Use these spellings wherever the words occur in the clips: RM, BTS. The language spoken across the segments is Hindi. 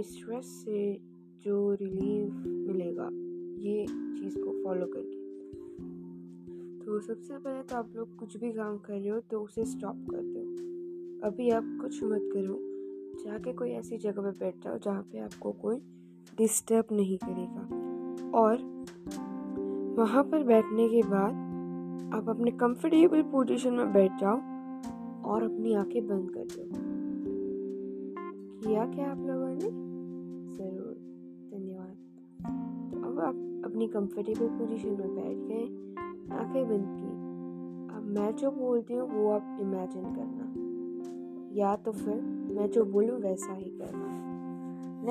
अपने स्ट्रेस से जो रिलीफ मिलेगा ये चीज़ को फॉलो करके। तो सबसे पहले तो आप लोग कुछ भी काम कर रहे हो तो उसे स्टॉप कर दो। अभी आप कुछ मत करो, जाके कोई ऐसी जगह पे बैठ जाओ जहाँ पे आपको कोई डिस्टर्ब नहीं करेगा। और वहाँ पर बैठने के बाद आप अपने कंफर्टेबल पोजीशन में बैठ जाओ और अपनी आंखें बंद कर दो। किया क्या आप लोगों ने? ज़रूर, धन्यवाद। तो अब आप अपनी कंफर्टेबल पोजीशन में बैठ गए, आंखें बंद की। अब मैं जो बोलती हूँ वो आप इमेजिन करना, या तो फिर मैं जो बोलूँ वैसा ही करना।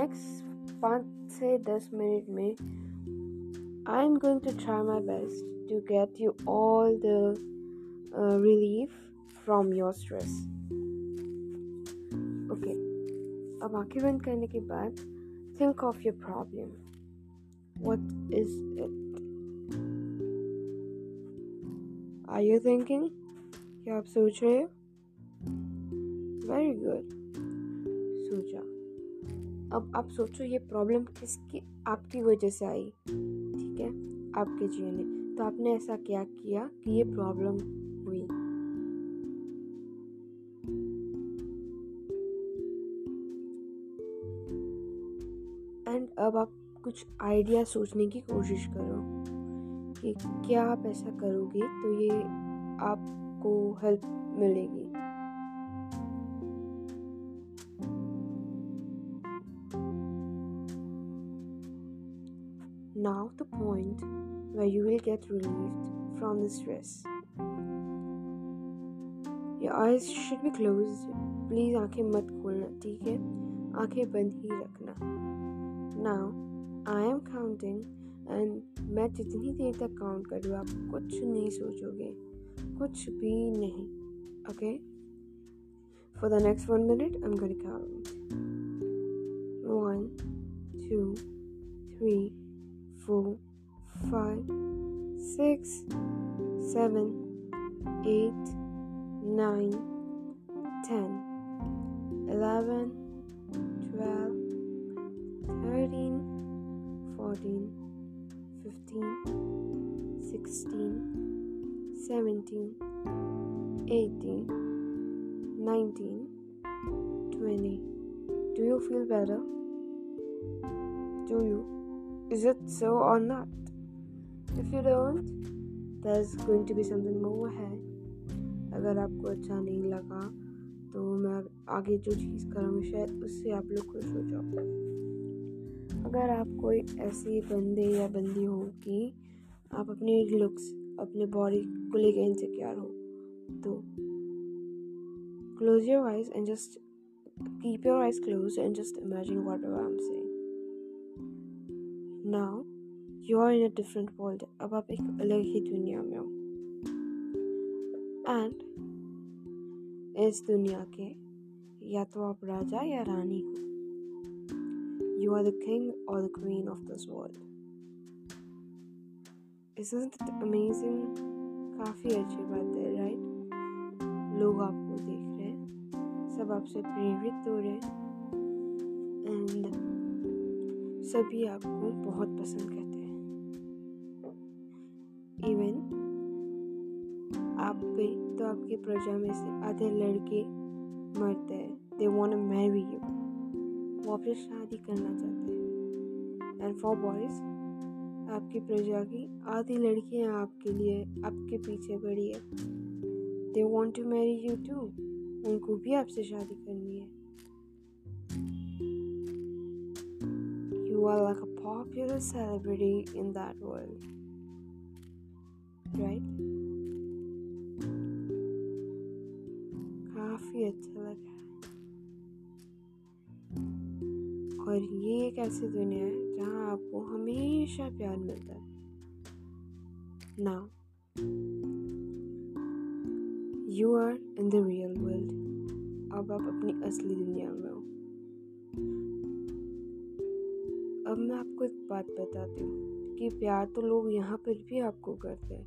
नेक्स्ट 5 से 10 मिनट में I am going to try my best to get you all the relief from your stress. Okay, अब आंखें बंद करने के बाद think of your problem, what is it? Are you thinking? क्या आप सोच रहे हो? वेरी गुड, सोचा। अब आप सोचो ये प्रॉब्लम किसकी, आपकी वजह से आई, ठीक है, आपके जीवन में। तो आपने ऐसा क्या किया कि ये प्रॉब्लम हुई? अब आप कुछ आइडिया सोचने की कोशिश करो कि क्या आप ऐसा करोगे तो ये आपको हेल्प मिलेगी। Now the point where you will get relieved from the stress. Your eyes should be closed, please आंखें मत खोलना, ठीक है, आंखें बंद ही रखना। Now, I am counting and मैं जितनी देर तक काउंट करूँ आप कुछ नहीं सोचोगे, कुछ भी नहीं, okay? For the next 1 minute, I'm going to count. 1, 2, 3, 4, 5, 6, 7, 8, 9, 10, 11, 12. 13, 14, 15, 16, 17, 18, 19, 20. Do you feel better? Do you? Is it so or not? If you don't, there's going to be something more ahead. अगर आपको अच्छा नहीं लगा तो मैं आगे जो चीज़ करूँगी शायद उससे आप लोग खुश हो जाओ। अगर आप कोई ऐसी बंदे या बंदी हो कि आप अपने लुक्स, अपने बॉडी को लेकर इनसिक्योर हो, तो close your eyes and just keep your eyes close and just imagine what I am saying. Now you are in a different world, अब आप एक अलग ही दुनिया में हो। एंड इस दुनिया के या तो आप राजा या रानी हो। You are the king or the queen of this world. Isn't it amazing? काफ़ी अच्छी बात है, right? लोग आपको देख रहे हैं, सब आपसे प्रेरित हो रहे हैं एंड सभी आपको बहुत पसंद करते हैं। इवन आप पे तो आपकी प्रजा में से आधे लड़के मरते हैं, they wanna marry you. वो आपसे शादी करना चाहते हैं। एंड फॉर बॉयज़, आपकी प्रजा की आधी लड़कियां आपके लिए, आपके पीछे पड़ी है। They want to marry you too, उनको भी आपसे शादी करनी है। You are like a popular celebrity in that world, right? काफ़ी अच्छा लगा। और ये एक ऐसी दुनिया है जहाँ आपको हमेशा प्यार मिलता है। Now you are in the real world, अब आप अपनी असली दुनिया में हो। अब मैं आपको एक बात बताती हूँ कि प्यार तो लोग यहाँ पर भी आपको करते हैं,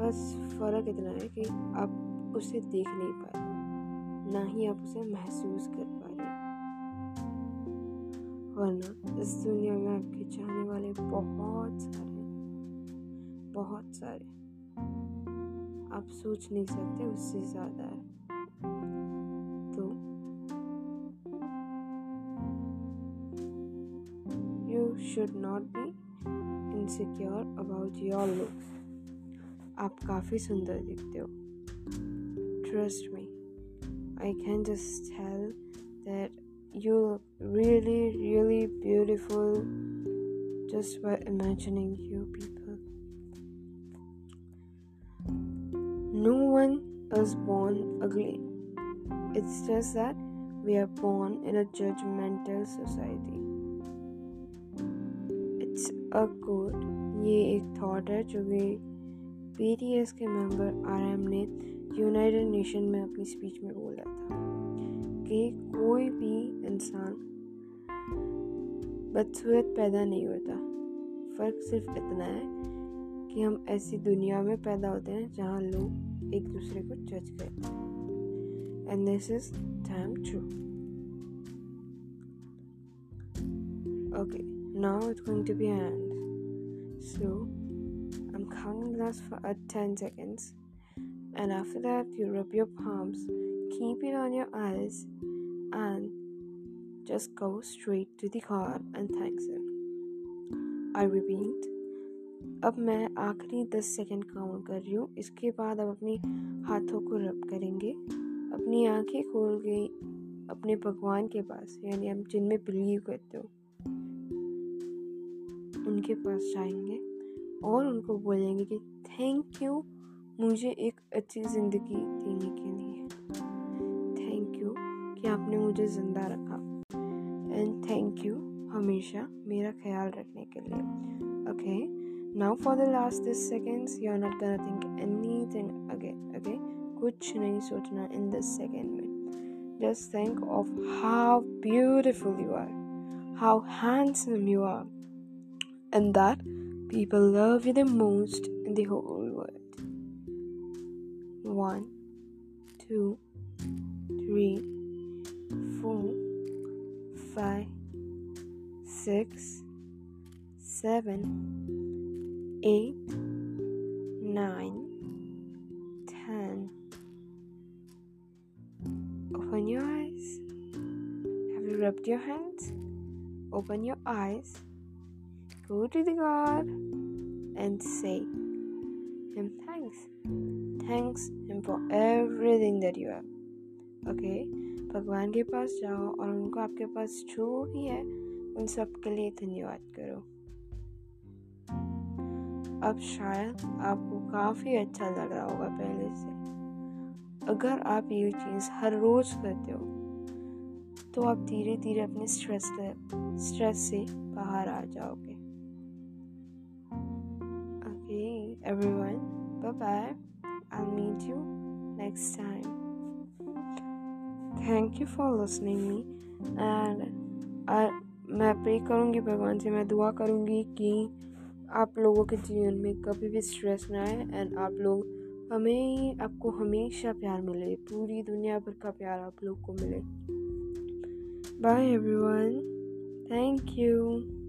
बस फ़र्क इतना है कि आप उसे देख नहीं पा रहे, ना ही आप उसे महसूस कर पा रहे। वरना इस दुनिया में आपके जाने वाले बहुत सारे आप सोच नहीं सकते, उससे ज़्यादा है। तो you should not be insecure about your look. आप काफ़ी सुंदर दिखते हो, trust me, I can just tell that you look really, really beautiful just by imagining you people. No one is born ugly. It's just that we are born in a judgmental society. It's a quote. ये एक thought है जो कि BTS के member RM ने यूनाइटेड नेशन में अपनी स्पीच में बोला था कि कोई भी इंसान बदसूरत पैदा नहीं होता। फ़र्क सिर्फ इतना है कि हम ऐसी दुनिया में पैदा होते हैं जहाँ लोग एक दूसरे को जज करते हैं। And this is damn true. Okay, now it's going to be end, so I am counting this for 10 seconds. And after that, you rub your palms, keep it on your eyes, and just go straight to the God and thanks Him. I repeat. अब मैं आखिरी 10 सेकंड काउंट कर रही हूँ। इसके बाद आप अपने हाथों को रब करेंगे, अपनी आँखें खोल के अपने भगवान के पास, यानी हम जिनमें बिलीव करते हो, उनके पास जाएंगे और उनको बोलेंगे कि थैंक यू मुझे एक अच्छी ज़िंदगी देने के लिए, थैंक यू कि आपने मुझे ज़िंदा रखा, एंड थैंक यू हमेशा मेरा ख्याल रखने के लिए। Okay, now for the last 10 seconds you are not gonna think anything again. Okay, कुछ नहीं सोचना इन 10 सेकेंड में। Just think of how beautiful you are, how handsome you are, and that people love you the most in the whole world. 1, 2, 3, 4, 5, 6, 7, 8, 9, 10. Open your eyes. Have you rubbed your hands? Open your eyes. Go to the God and say Him thanks Him for everything that you have. Okay, भगवान के पास जाओ और उनको आपके पास जो भी है उन सब के लिए धन्यवाद करो। अब शायद आपको काफ़ी अच्छा लग रहा होगा पहले से। अगर आप ये चीज़ हर रोज़ करते हो तो आप धीरे धीरे अपने स्ट्रेस से बाहर आ जाओगे। Okay, everyone, bye-bye. I'll meet you next time. Thank you for listening me. And मैं प्रे करूँगी भगवान से, मैं दुआ करूँगी कि आप लोगों के जीवन में कभी भी स्ट्रेस ना आए, एंड आप लोग आपको हमेशा प्यार मिले, पूरी दुनिया भर का प्यार आप लोग को मिले। Bye everyone, thank you.